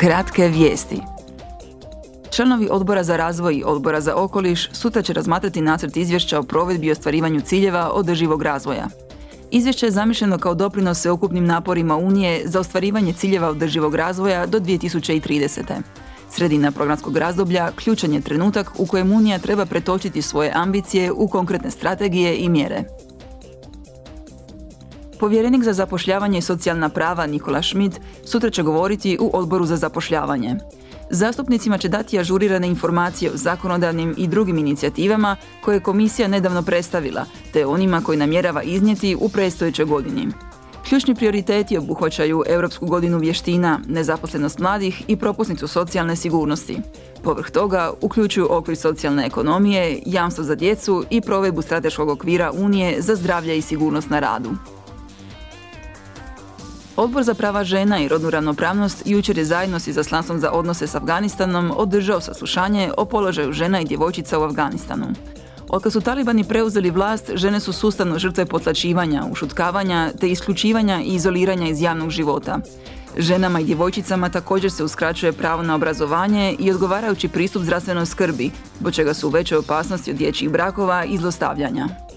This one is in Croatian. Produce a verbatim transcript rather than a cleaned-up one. Kratke vijesti. Članovi Odbora za razvoj i Odbora za okoliš sutra će razmatrati nacrt izvješća o provedbi i ostvarivanju ciljeva održivog razvoja. Izvješće je zamišljeno kao doprinos sveukupnim naporima Unije za ostvarivanje ciljeva održivog razvoja do dvije tisuće tridesete. Sredina programskog razdoblja ključan je trenutak u kojem Unija treba pretočiti svoje ambicije u konkretne strategije i mjere. Povjerenik za zapošljavanje i socijalna prava Nikola Schmidt sutra će govoriti u Odboru za zapošljavanje. Zastupnicima će dati ažurirane informacije o zakonodavnim i drugim inicijativama koje je Komisija nedavno predstavila, te onima koji namjerava iznijeti u predstojećoj godini. Ključni prioriteti obuhvaćaju Europsku godinu vještina, nezaposlenost mladih i propusnicu socijalne sigurnosti. Povrh toga uključuju okvir socijalne ekonomije, jamstvo za djecu i provedbu strateškog okvira Unije za zdravlje i sigurnost na radu. Odbor za prava žena i rodnu ravnopravnost jučer je zajedno s Izaslanstvom za odnose s Afganistanom održao saslušanje o položaju žena i djevojčica u Afganistanu. Otkad su talibani preuzeli vlast, žene su sustavno žrtve potlačivanja, ušutkavanja te isključivanja i izoliranja iz javnog života. Ženama i djevojčicama također se uskraćuje pravo na obrazovanje i odgovarajući pristup zdravstvenoj skrbi, zbog čega su u većoj opasnosti od dječjih brakova i zlostavljanja.